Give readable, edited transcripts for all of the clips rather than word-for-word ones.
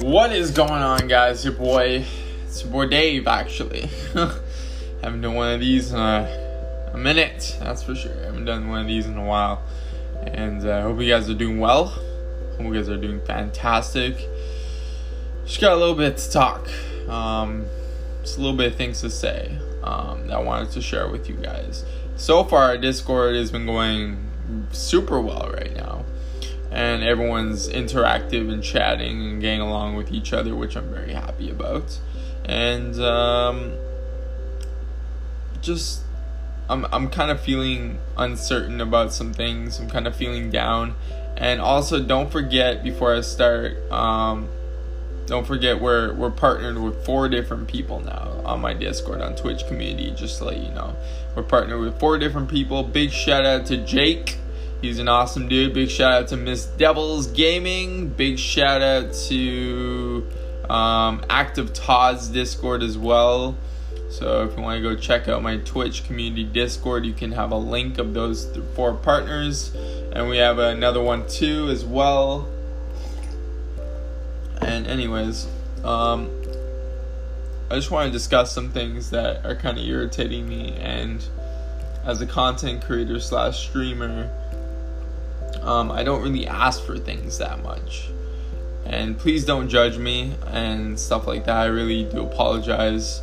What is going on, guys? It's your boy Dave, actually. Haven't done one of these in a minute, that's for sure. I haven't done one of these in a while. And I hope you guys are doing well. Hope you guys are doing fantastic. Just got a little bit to talk. Just a little bit of things to say that I wanted to share with you guys. So far, Discord has been going super well right now, and everyone's interactive and chatting and getting along with each other, which I'm very happy about. And I'm kind of feeling uncertain about some things. I'm kind of feeling down. And also, don't forget, before I start, don't forget we're partnered with 4 different people now on my Discord, on Twitch community, just to let you know. We're partnered with 4 different people. Big shout out to Jake. He's an awesome dude. Big shout out to Miss Devils Gaming. Big shout out to Active Todd's Discord as well. So if you want to go check out my Twitch community Discord, you can have a link of those 4 partners. And we have another one too as well. And anyways, I just want to discuss some things that are kind of irritating me. And as a content creator / streamer, I don't really ask for things that much. And please don't judge me and stuff like that. I really do apologize.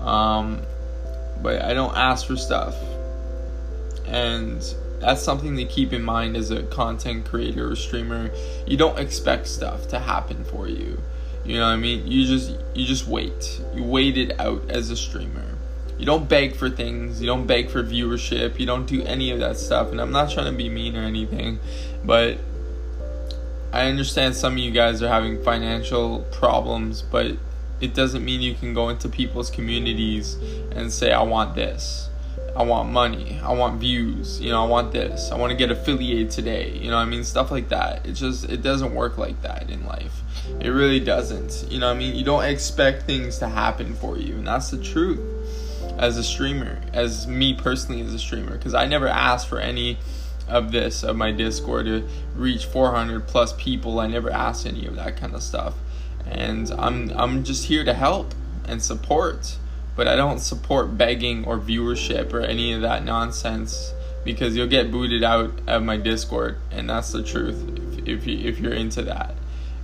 But I don't ask for stuff, and that's something to keep in mind as a content creator or streamer. You don't expect stuff to happen for you. You know what I mean? You just wait. You wait it out as a streamer. You don't beg for things. You don't beg for viewership. You don't do any of that stuff. And I'm not trying to be mean or anything, but I understand some of you guys are having financial problems, but it doesn't mean you can go into people's communities and say, I want this, I want money, I want views, you know, I want this, I want to get affiliated today, you know what I mean, stuff like that. It doesn't work like that in life. It really doesn't, you know what I mean. You don't expect things to happen for you, and that's the truth as a streamer, as me personally as a streamer, because I never asked for any of this, of my Discord, to reach 400+ people. I never asked any of that kind of stuff. And I'm just here to help and support, but I don't support begging or viewership or any of that nonsense, because you'll get booted out of my Discord, and that's the truth if you're into that.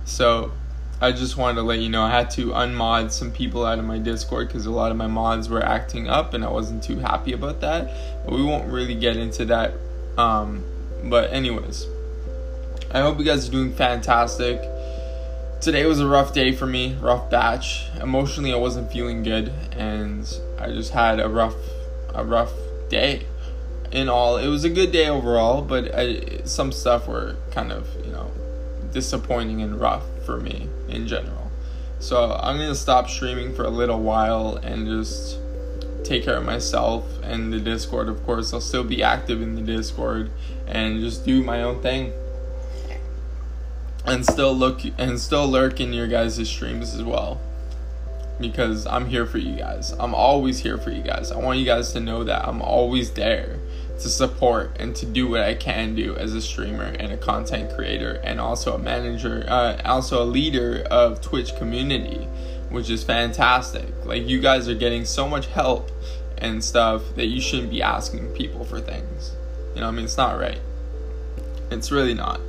So I just wanted to let you know I had to unmod some people out of my Discord because a lot of my mods were acting up, and I wasn't too happy about that. But we won't really get into that. But anyways, I hope you guys are doing fantastic. Today was a rough day for me, rough batch. Emotionally, I wasn't feeling good, and I just had a rough day. In all, it was a good day overall, but some stuff were kind of, you know, disappointing and rough for me in general. So I'm gonna stop streaming for a little while and just take care of myself and the Discord. Of course, I'll still be active in the Discord and just do my own thing. And still lurk in your guys' streams as well, because I'm here for you guys. I'm always here for you guys. I want you guys to know that I'm always there to support and to do what I can do as a streamer and a content creator, and also a manager, also a leader of Twitch community, which is fantastic. Like, you guys are getting so much help and stuff that you shouldn't be asking people for things. You know what I mean? It's not right. It's really not.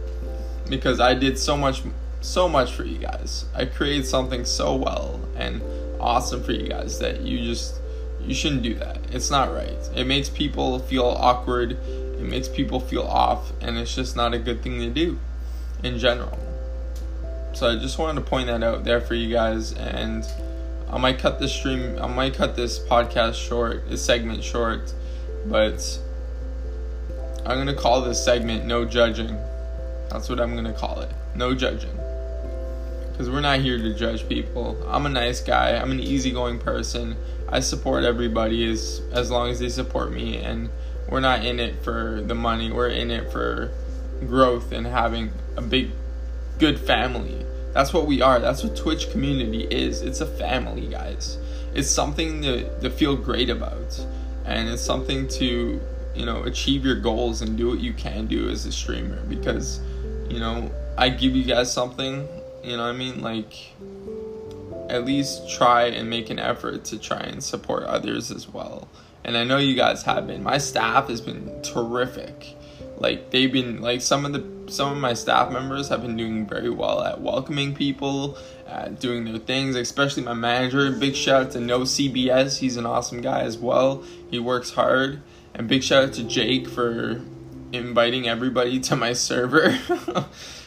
Because I did so much for you guys. I created something so well and awesome for you guys that you shouldn't do that. It's not right. It makes people feel awkward. It makes people feel off, and it's just not a good thing to do in general. So I just wanted to point that out there for you guys, and I might cut this podcast short, this segment short, but I'm going to call this segment No Judging. That's what I'm going to call it. No judging. Because we're not here to judge people. I'm a nice guy. I'm an easygoing person. I support everybody as long as they support me. And we're not in it for the money. We're in it for growth and having a big, good family. That's what we are. That's what Twitch community is. It's a family, guys. It's something to feel great about. And it's something to you know, achieve your goals and do what you can do as a streamer, because, you know, I give you guys something, you know what I mean? Like, at least try and make an effort to try and support others as well. And I know you guys have been. My staff has been terrific. Like, they've been, like, some of my staff members have been doing very well at welcoming people, at doing their things, especially my manager. Big shout out to NoCBS. He's an awesome guy as well. He works hard. And big shout out to Jake for inviting everybody to my server,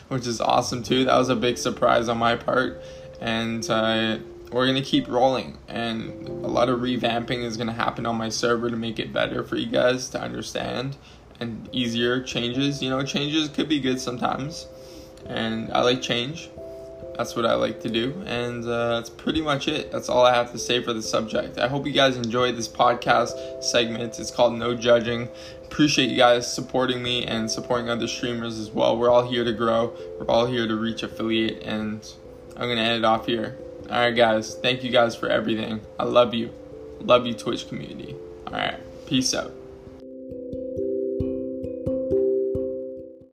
which is awesome too. That was a big surprise on my part. And we're going to keep rolling, and a lot of revamping is going to happen on my server to make it better for you guys to understand, and easier changes. You know, changes could be good sometimes, and I like change. That's what I like to do. And that's pretty much it. That's all I have to say for the subject. I hope you guys enjoyed this podcast segment. It's called No Judging. Appreciate you guys supporting me and supporting other streamers as well. We're all here to grow. We're all here to reach affiliate, and I'm going to end it off here. All right, guys. Thank you guys for everything. I love you. Love you, Twitch community. All right. Peace out.